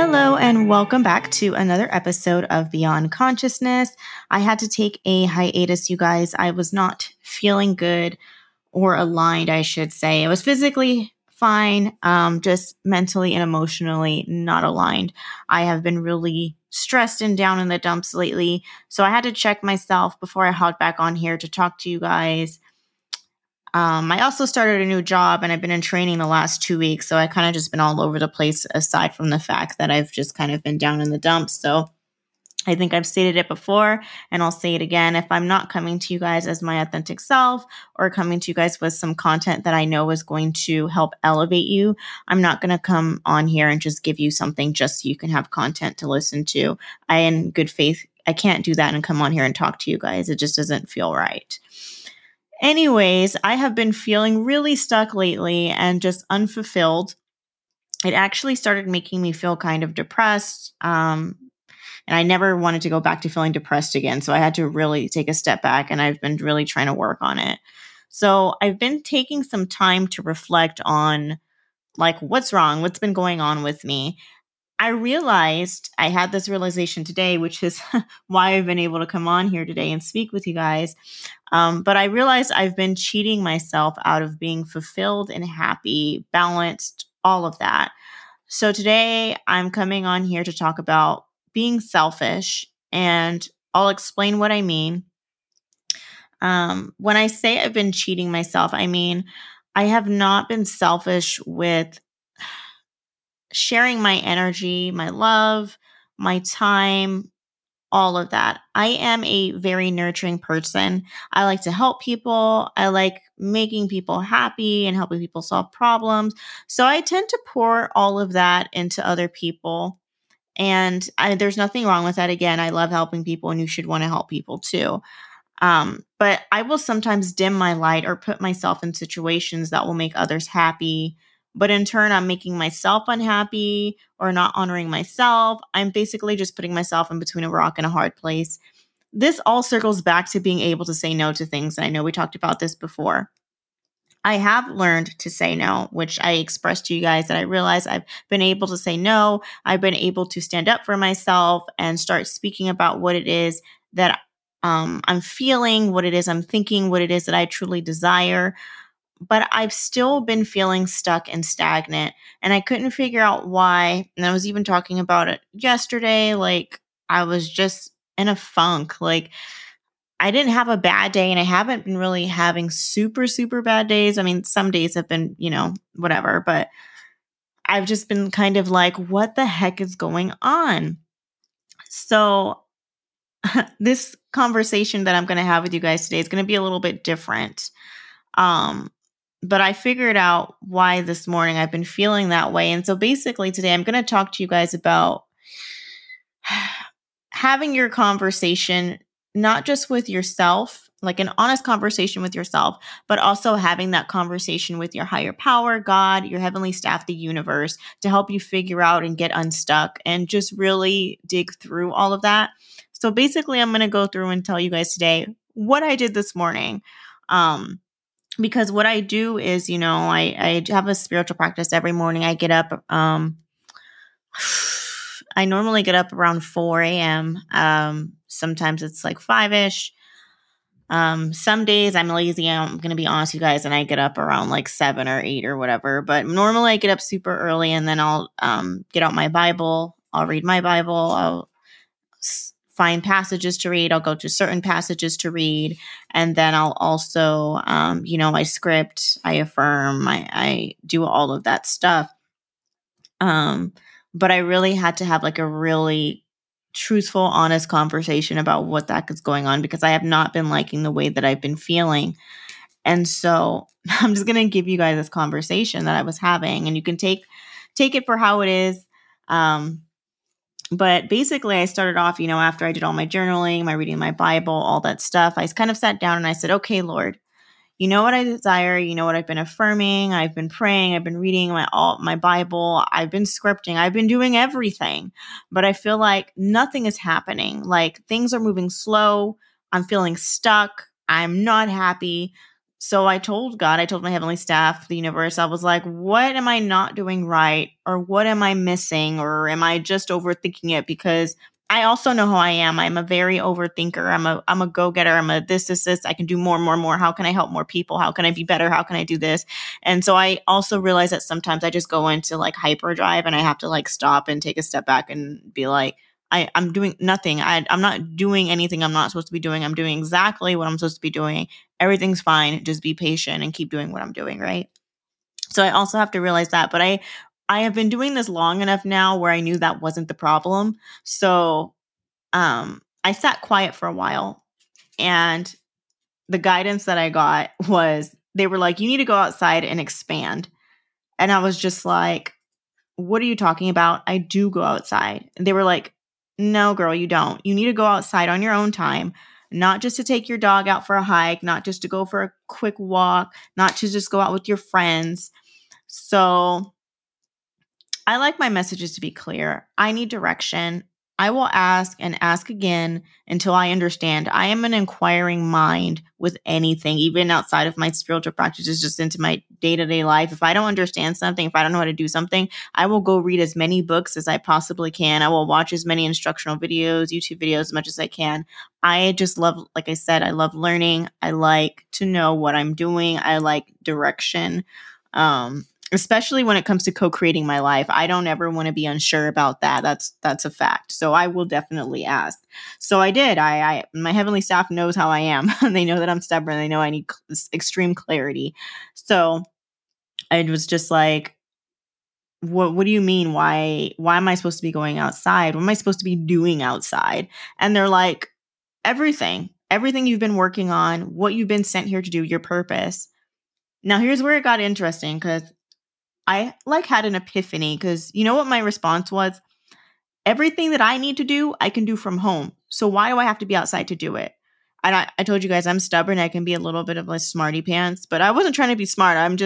Hello, and welcome back to another episode of Beyond Consciousness. I had to take a hiatus, you guys. I was not feeling good or aligned, I should say. I was physically fine, just mentally and emotionally not aligned. I have been really stressed and down in the dumps lately, so I had to check myself before I hopped back on here to talk to you guys. I also started a new job and I've been in training the last 2 weeks. So I kind of just been all over the place aside from the fact that I've just kind of been down in the dumps. So I think I've stated it before and I'll say it again. If I'm not coming to you guys as my authentic self or coming to you guys with some content that I know is going to help elevate you, I'm not going to come on here and just give you something just so you can have content to listen to. I, in good faith, I can't do that and come on here and talk to you guys. It just doesn't feel right. Anyways, I have been feeling really stuck lately and just unfulfilled. It actually started making me feel kind of depressed, and I never wanted to go back to feeling depressed again, so I had to really take a step back, and I've been really trying to work on it. So I've been taking some time to reflect on, like, what's wrong, what's been going on with me. I had this realization today, which is why I've been able to come on here today and speak with you guys. But I realized I've been cheating myself out of being fulfilled and happy, balanced, all of that. So today I'm coming on here to talk about being selfish, and I'll explain what I mean. When I say I've been cheating myself, I mean, I have not been selfish with sharing my energy, my love, my time, all of that. I am a very nurturing person. I like to help people. I like making people happy and helping people solve problems. So I tend to pour all of that into other people. And there's nothing wrong with that. Again, I love helping people and you should want to help people too. But I will sometimes dim my light or put myself in situations that will make others happy. But in turn, I'm making myself unhappy or not honoring myself. I'm basically just putting myself in between a rock and a hard place. This all circles back to being able to say no to things. And I know we talked about this before. I have learned to say no, which I expressed to you guys that I realized I've been able to say no. I've been able to stand up for myself and start speaking about what it is that I'm feeling, what it is I'm thinking, what it is that I truly desire. But I've still been feeling stuck and stagnant, and I couldn't figure out why. And I was even talking about it yesterday. Like, I was just in a funk. Like, I didn't have a bad day, and I haven't been really having super, super bad days. I mean, some days have been, you know, whatever, but I've just been kind of like, what the heck is going on? So this conversation that I'm going to have with you guys today is going to be a little bit different. But I figured out why this morning I've been feeling that way. And so basically today I'm going to talk to you guys about having your conversation, not just with yourself, like an honest conversation with yourself, but also having that conversation with your higher power, God, your heavenly staff, the universe, to help you figure out and get unstuck and just really dig through all of that. So basically I'm going to go through and tell you guys today what I did this morning. Because what I do is, you know, I have a spiritual practice every morning. I get up. I normally get up around 4 a.m. Sometimes it's like 5-ish. Some days I'm lazy. I'm going to be honest, you guys, and I get up around like 7 or 8 or whatever. But normally I get up super early, and then I'll get out my Bible. I'll read my Bible. I'll find passages to read. I'll go to certain passages to read. And then I'll also, you know, I script, I affirm, I do all of that stuff. But I really had to have like a really truthful, honest conversation about what the heck is going on, because I have not been liking the way that I've been feeling. And so I'm just going to give you guys this conversation that I was having, and you can take it for how it is. But basically, I started off, you know, after I did all my journaling, my reading my Bible, all that stuff, I kind of sat down and I said, okay, Lord, you know what I desire. You know what I've been affirming. I've been praying. I've been reading my Bible. I've been scripting. I've been doing everything. But I feel like nothing is happening. Like, things are moving slow. I'm feeling stuck. I'm not happy. So I told God, I told my heavenly staff, the universe, I was like, what am I not doing right? Or what am I missing? Or am I just overthinking it? Because I also know who I am. I'm a very overthinker. I'm a go-getter. I'm a this. I can do more. How can I help more people? How can I be better? How can I do this? And so I also realize that sometimes I just go into like hyperdrive and I have to like stop and take a step back and be like, I'm doing nothing. I'm not doing anything I'm not supposed to be doing. I'm doing exactly what I'm supposed to be doing. Everything's fine. Just be patient and keep doing what I'm doing, right? So I also have to realize that. But I have been doing this long enough now where I knew that wasn't the problem. So I sat quiet for a while. And the guidance that I got was, they were like, you need to go outside and expand. And I was just like, what are you talking about? I do go outside. And they were like, no, girl, you don't. You need to go outside on your own time, not just to take your dog out for a hike, not just to go for a quick walk, not to just go out with your friends. So I like my messages to be clear. I need direction. I will ask and ask again until I understand. I am an inquiring mind with anything, even outside of my spiritual practices, just into my day-to-day life. If I don't understand something, if I don't know how to do something, I will go read as many books as I possibly can. I will watch as many instructional videos, YouTube videos, as much as I can. I just love, like I said, I love learning. I like to know what I'm doing. I like direction. Especially when it comes to co-creating my life. I don't ever want to be unsure about that. That's a fact. So I will definitely ask. So I did. I my heavenly staff knows how I am. They know that I'm stubborn. They know I need extreme clarity. So I was just like, what do you mean? Why am I supposed to be going outside? What am I supposed to be doing outside? And they're like, everything you've been working on, what you've been sent here to do, your purpose. Now here's where it got interesting, because I like had an epiphany, because you know what my response was? Everything that I need to do, I can do from home. So why do I have to be outside to do it? And I told you guys I'm stubborn. I can be a little bit of a smarty pants, but I wasn't trying to be smart. When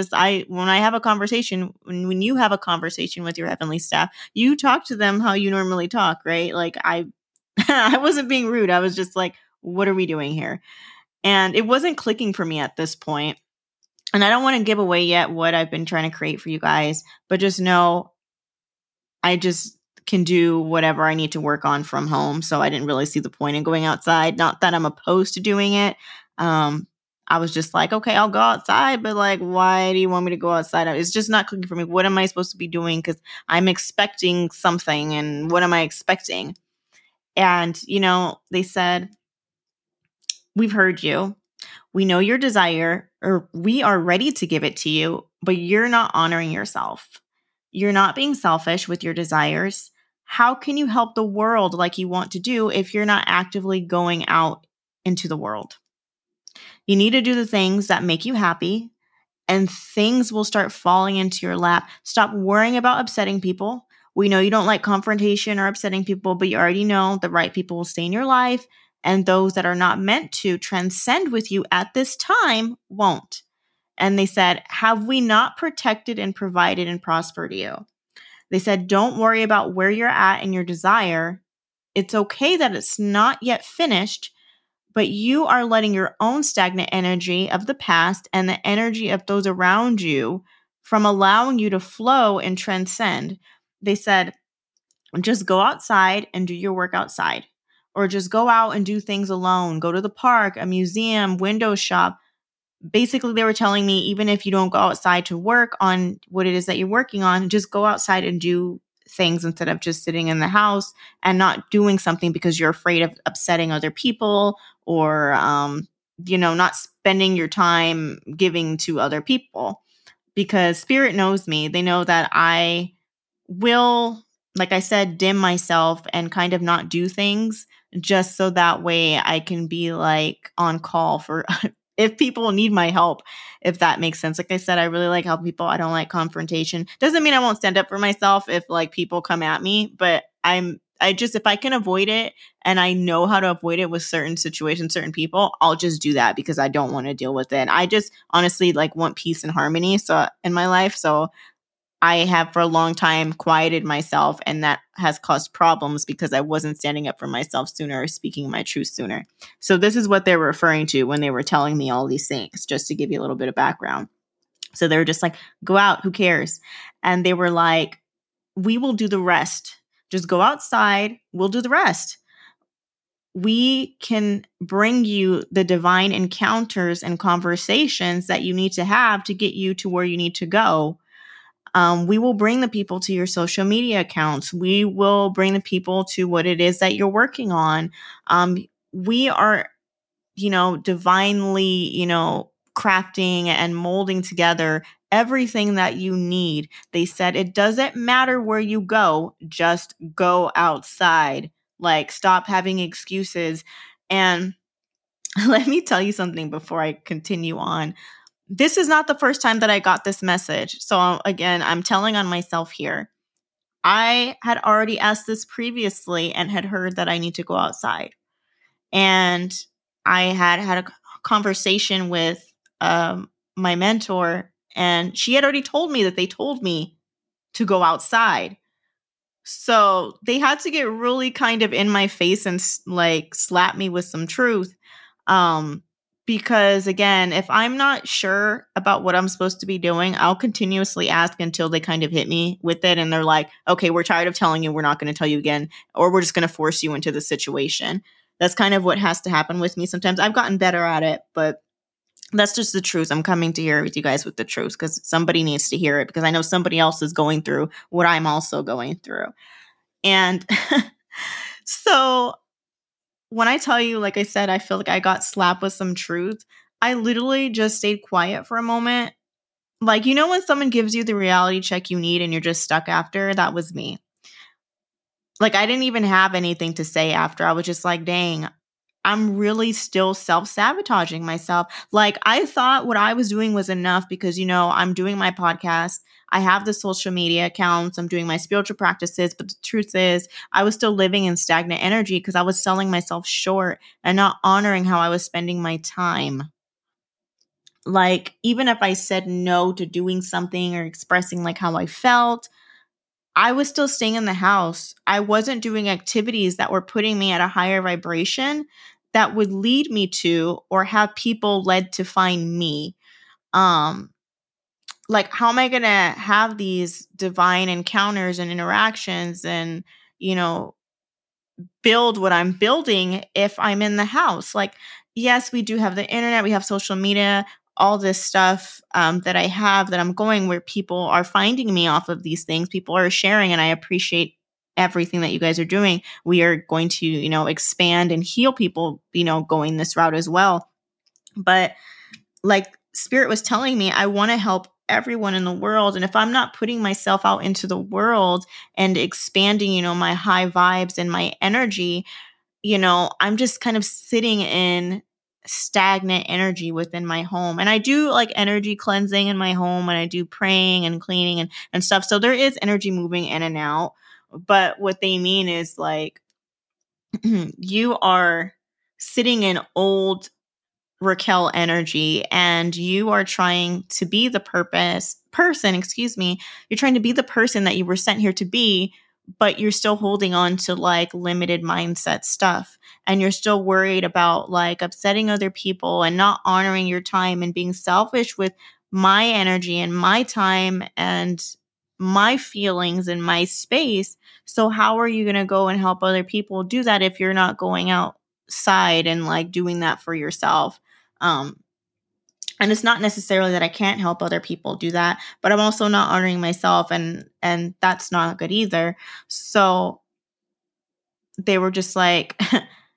I have a conversation, when you have a conversation with your heavenly staff, you talk to them how you normally talk, right? Like I wasn't being rude. I was just like, what are we doing here? And it wasn't clicking for me at this point. And I don't want to give away yet what I've been trying to create for you guys, but just know I just can do whatever I need to work on from home. So I didn't really see the point in going outside. Not that I'm opposed to doing it. I was just like, okay, I'll go outside, but like, why do you want me to go outside? It's just not clicking for me. What am I supposed to be doing? Because I'm expecting something, and what am I expecting? And, you know, they said, we've heard you. We know your desire, or we are ready to give it to you, but you're not honoring yourself. You're not being selfish with your desires. How can you help the world like you want to do if you're not actively going out into the world? You need to do the things that make you happy, and things will start falling into your lap. Stop worrying about upsetting people. We know you don't like confrontation or upsetting people, but you already know the right people will stay in your life. And those that are not meant to transcend with you at this time won't. And they said, have we not protected and provided and prospered you? They said, don't worry about where you're at and your desire. It's okay that it's not yet finished, but you are letting your own stagnant energy of the past and the energy of those around you from allowing you to flow and transcend. They said, just go outside and do your work outside. Or just go out and do things alone. Go to the park, a museum, window shop. Basically, they were telling me, even if you don't go outside to work on what it is that you're working on, just go outside and do things instead of just sitting in the house and not doing something because you're afraid of upsetting other people, or, you know, not spending your time giving to other people. Because spirit knows me. They know that I will, like I said, dim myself and kind of not do things, just so that way I can be like on call for if people need my help, if that makes sense. Like I said, I really like helping people. I don't like confrontation. Doesn't mean I won't stand up for myself if like people come at me, but if I can avoid it, and I know how to avoid it with certain situations, certain people, I'll just do that because I don't want to deal with it. I just honestly like want peace and harmony in my life. So I have for a long time quieted myself, and that has caused problems because I wasn't standing up for myself sooner or speaking my truth sooner. So this is what they're referring to when they were telling me all these things, just to give you a little bit of background. So they were just like, go out, who cares? And they were like, we will do the rest. Just go outside, we'll do the rest. We can bring you the divine encounters and conversations that you need to have to get you to where you need to go. We will bring the people to your social media accounts. We will bring the people to what it is that you're working on. We are, divinely, crafting and molding together everything that you need. They said it doesn't matter where you go, just go outside. Like, stop having excuses. And let me tell you something before I continue on. This is not the first time that I got this message. So again, I'm telling on myself here. I had already asked this previously and had heard that I need to go outside. And I had a conversation with my mentor, and she had already told me that they told me to go outside. So they had to get really kind of in my face and like slap me with some truth. Because again, if I'm not sure about what I'm supposed to be doing, I'll continuously ask until they kind of hit me with it. And they're like, okay, we're tired of telling you. We're not going to tell you again, or we're just going to force you into the situation. That's kind of what has to happen with me sometimes. I've gotten better at it, but that's just the truth. I'm coming to here with you guys with the truth because somebody needs to hear it, because I know somebody else is going through what I'm also going through. And so when I tell you, like I said, I feel like I got slapped with some truth. I literally just stayed quiet for a moment. Like, when someone gives you the reality check you need and you're just stuck after, that was me. Like, I didn't even have anything to say after. I was just like, dang, I'm really still self-sabotaging myself. Like, I thought what I was doing was enough because, I'm doing my podcast. I have the social media accounts. I'm doing my spiritual practices. But the truth is, I was still living in stagnant energy because I was selling myself short and not honoring how I was spending my time. Like, even if I said no to doing something or expressing like how I felt, I was still staying in the house. I wasn't doing activities that were putting me at a higher vibration that would lead me to or have people led to find me. Like, how am I going to have these divine encounters and interactions and, build what I'm building if I'm in the house? Like, yes, we do have the internet. We have social media, all this stuff that I have that I'm going where people are finding me off of these things. People are sharing, and I appreciate everything that you guys are doing. We are going to, expand and heal people, going this route as well. But like Spirit was telling me, I want to help everyone in the world. And if I'm not putting myself out into the world and expanding, my high vibes and my energy, I'm just kind of sitting in stagnant energy within my home. And I do like energy cleansing in my home, and I do praying and cleaning and stuff. So there is energy moving in and out. But what they mean is like, you are sitting in old Raquel energy, and you are trying to be the you're trying to be the person that you were sent here to be, but you're still holding on to like limited mindset stuff. And you're still worried about like upsetting other people and not honoring your time and being selfish with my energy and my time and my feelings and my space. So how are you going to go and help other people do that if you're not going outside and like doing that for yourself? And it's not necessarily that I can't help other people do that, but I'm also not honoring myself, and that's not good either. So they were just like,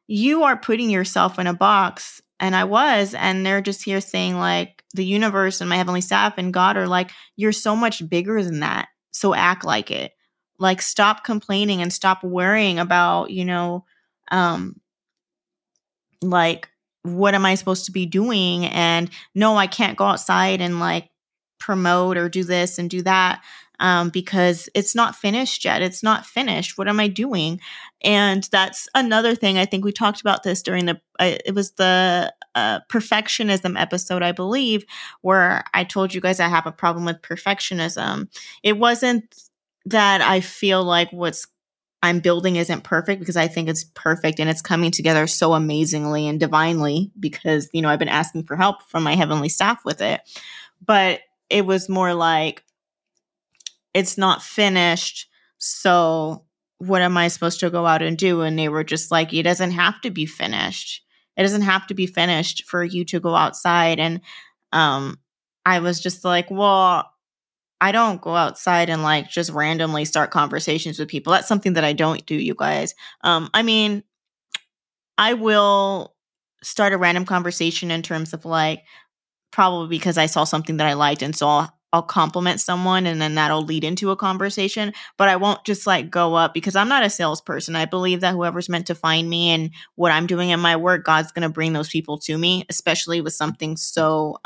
you are putting yourself in a box. And I was, and they're just here saying like the universe and my heavenly staff and God are like, you're so much bigger than that. So act like it. Like, stop complaining and stop worrying about, like, what am I supposed to be doing? And no, I can't go outside and like promote or do this and do that because it's not finished yet. It's not finished. What am I doing? And that's another thing. I think we talked about this during the, it was the perfectionism episode, I believe, where I told you guys I have a problem with perfectionism. It wasn't that I feel like what's I'm building isn't perfect, because I think it's perfect and it's coming together so amazingly and divinely, because, you know, I've been asking for help from my heavenly staff with it. But it was more like, it's not finished, so what am I supposed to go out and do? And they were just like, it doesn't have to be finished. It doesn't have to be finished for you to go outside. And I was just like, well, I don't go outside and like just randomly start conversations with people. That's something that I don't do, you guys. I mean, I will start a random conversation in terms of like, probably because I saw something that I liked, and so I'll compliment someone and then that'll lead into a conversation. But I won't just like go up, because I'm not a salesperson. I believe that whoever's meant to find me and what I'm doing in my work, God's going to bring those people to me, especially with something so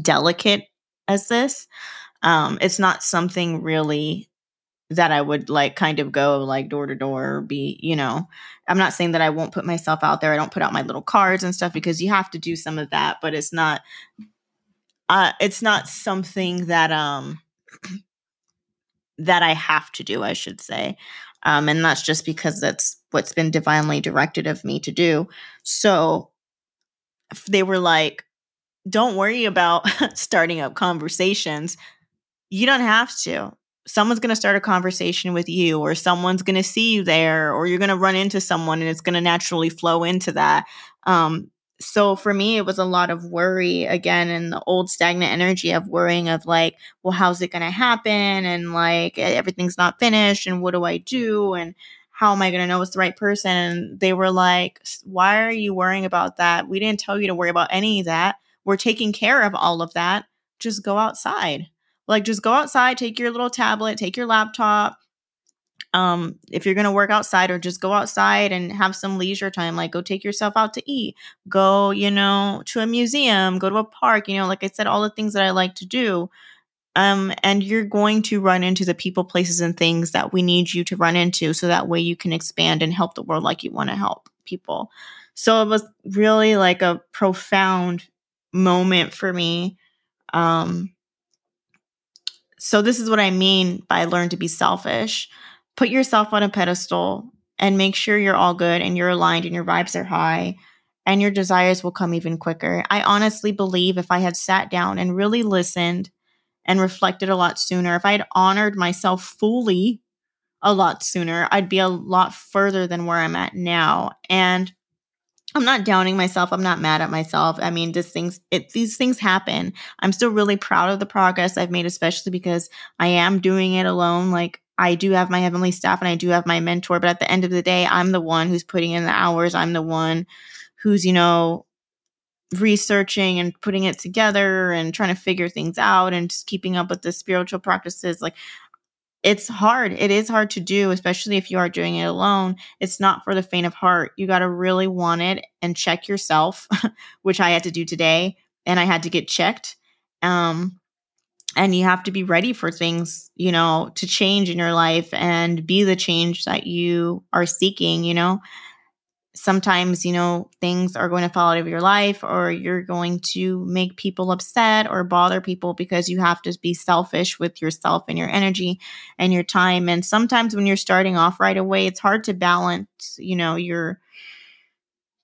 delicate as this. It's not something really that I would like kind of go like door to door or be, you know, I'm not saying that I won't put myself out there. I don't put out my little cards and stuff, because you have to do some of that, but it's not something that, that I have to do, I should say. And that's just because that's what's been divinely directed of me to do. So they were like, don't worry about starting up conversations. You don't have to. Someone's going to start a conversation with you, or someone's going to see you there, or you're going to run into someone and it's going to naturally flow into that. So for me, it was a lot of worry again, and the old stagnant energy of worrying of like, well, how's it going to happen? And like, everything's not finished, and what do I do? And how am I going to know it's the right person? And they were like, why are you worrying about that? We didn't tell you to worry about any of that. We're taking care of all of that. Just go outside. Like, just go outside, take your little tablet, take your laptop. If you're going to work outside, or just go outside and have some leisure time, like go take yourself out to eat, go, you know, to a museum, go to a park, you know, like I said, all the things that I like to do. And you're going to run into the people, places, and things that we need you to run into. So that way you can expand and help the world like you want to help people. So it was really like a profound moment for me. So this is what I mean by learn to be selfish. Put yourself on a pedestal and make sure you're all good and you're aligned and your vibes are high, and your desires will come even quicker. I honestly believe if I had sat down and really listened and reflected a lot sooner, if I had honored myself fully a lot sooner, I'd be a lot further than where I'm at now. And I'm not downing myself. I'm not mad at myself. I mean, these things happen. I'm still really proud of the progress I've made, especially because I am doing it alone. Like, I do have my heavenly staff and I do have my mentor, but at the end of the day, I'm the one who's putting in the hours. I'm the one who's, you know, researching and putting it together and trying to figure things out and just keeping up with the spiritual practices. Like, it's hard. It is hard to do, especially if you are doing it alone. It's not for the faint of heart. You got to really want it and check yourself, which I had to do today. And I had to get checked. And you have to be ready for things, you know, to change in your life and be the change that you are seeking, you know. Sometimes, you know, things are going to fall out of your life, or you're going to make people upset or bother people, because you have to be selfish with yourself and your energy and your time. And sometimes when you're starting off right away, it's hard to balance, you know, your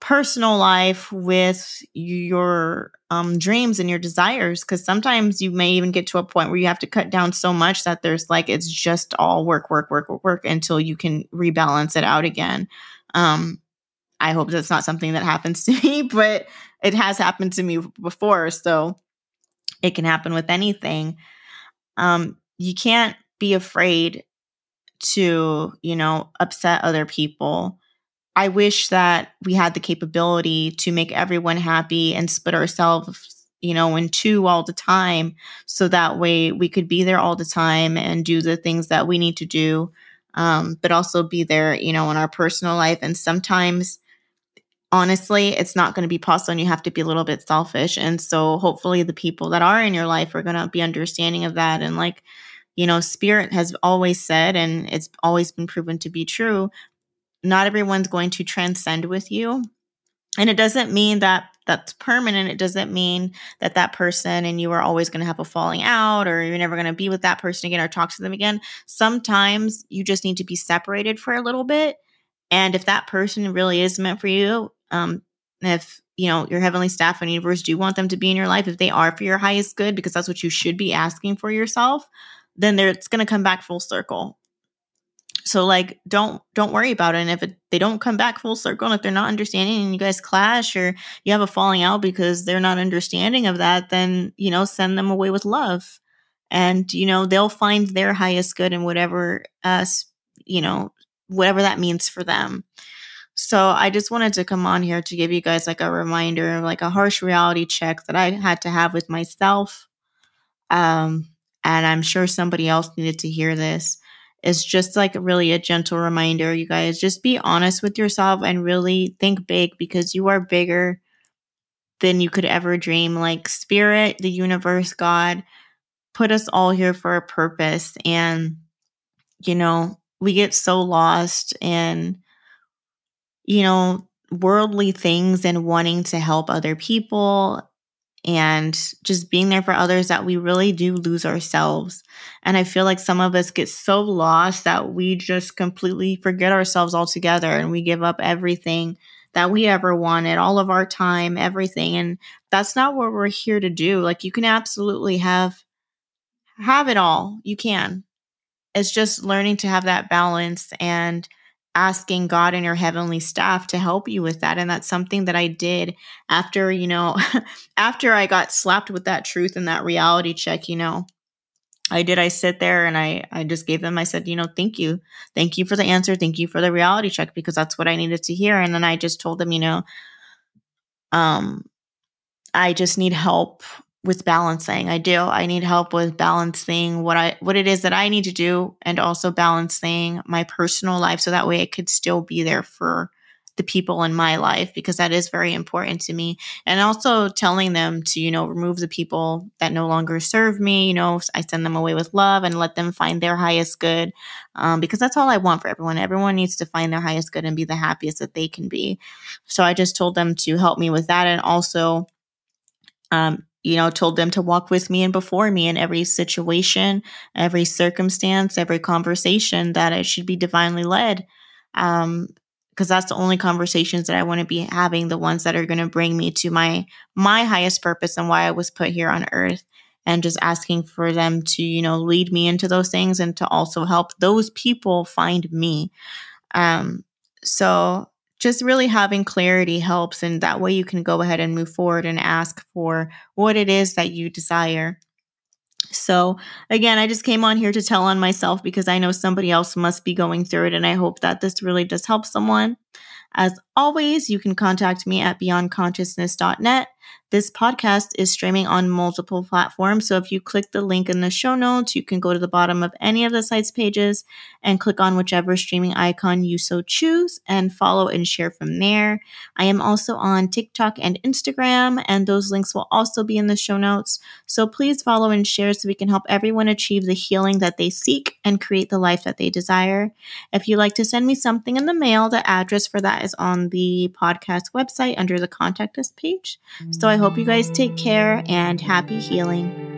personal life with your dreams and your desires. Because sometimes you may even get to a point where you have to cut down so much that there's like, it's just all work until you can rebalance it out again. I hope that's not something that happens to me, but it has happened to me before. So it can happen with anything. You can't be afraid to, you know, upset other people. I wish that we had the capability to make everyone happy and split ourselves, you know, in two all the time. So that way we could be there all the time and do the things that we need to do, but also be there, you know, in our personal life. And sometimes, honestly, it's not going to be possible, and you have to be a little bit selfish. And so hopefully the people that are in your life are going to be understanding of that. And like, you know, Spirit has always said, and it's always been proven to be true, not everyone's going to transcend with you. And it doesn't mean that that's permanent, it doesn't mean that that person and you are always going to have a falling out, or you're never going to be with that person again or talk to them again. Sometimes you just need to be separated for a little bit. And if that person really is meant for you, if you know your heavenly staff and universe do want them to be in your life, if they are for your highest good, because that's what you should be asking for yourself, then it's going to come back full circle. So like, don't worry about it. And if they don't come back full circle, and if they're not understanding and you guys clash or you have a falling out because they're not understanding of that, then, you know, send them away with love, and, you know, they'll find their highest good in whatever, you know, whatever that means for them. So I just wanted to come on here to give you guys like a reminder, like a harsh reality check that I had to have with myself. And I'm sure somebody else needed to hear this. It's just like really a gentle reminder, you guys. Just be honest with yourself and really think big, because you are bigger than you could ever dream. Like spirit, the universe, God put us all here for a purpose. And, you know, we get so lost in, you know, worldly things and wanting to help other people and just being there for others that we really do lose ourselves. And I feel like some of us get so lost that we just completely forget ourselves altogether, and we give up everything that we ever wanted, all of our time, everything. And that's not what we're here to do. Like you can absolutely have it all. You can. It's just learning to have that balance and asking God and your heavenly staff to help you with that. And that's something that I did after, you know, after I got slapped with that truth and that reality check, you know, I sit there and I just gave them, I said, you know, thank you. Thank you for the answer. Thank you for the reality check, because that's what I needed to hear. And then I just told them, you know, I just need help with balancing. I need help with balancing what it is that I need to do, and also balancing my personal life, so that way I could still be there for the people in my life, because that is very important to me. And also telling them to, you know, remove the people that no longer serve me. You know, I send them away with love and let them find their highest good, because that's all I want for everyone. Everyone needs to find their highest good and be the happiest that they can be. So I just told them to help me with that, and also, you know, told them to walk with me and before me in every situation, every circumstance, every conversation, that I should be divinely led. Because that's the only conversations that I want to be having, the ones that are going to bring me to my highest purpose and why I was put here on earth. And just asking for them to, you know, lead me into those things, and to also help those people find me. So just really having clarity helps, and that way you can go ahead and move forward and ask for what it is that you desire. So again, I just came on here to tell on myself, because I know somebody else must be going through it, and I hope that this really does help someone. As always, you can contact me at beyondconsciousness.net. This podcast is streaming on multiple platforms, so if you click the link in the show notes, you can go to the bottom of any of the site's pages and click on whichever streaming icon you so choose, and follow and share from there. I am also on TikTok and Instagram, and those links will also be in the show notes. So please follow and share, so we can help everyone achieve the healing that they seek and create the life that they desire. If you'd like to send me something in the mail, the address for that is on the podcast website under the Contact Us page. So I hope you guys take care, and happy healing.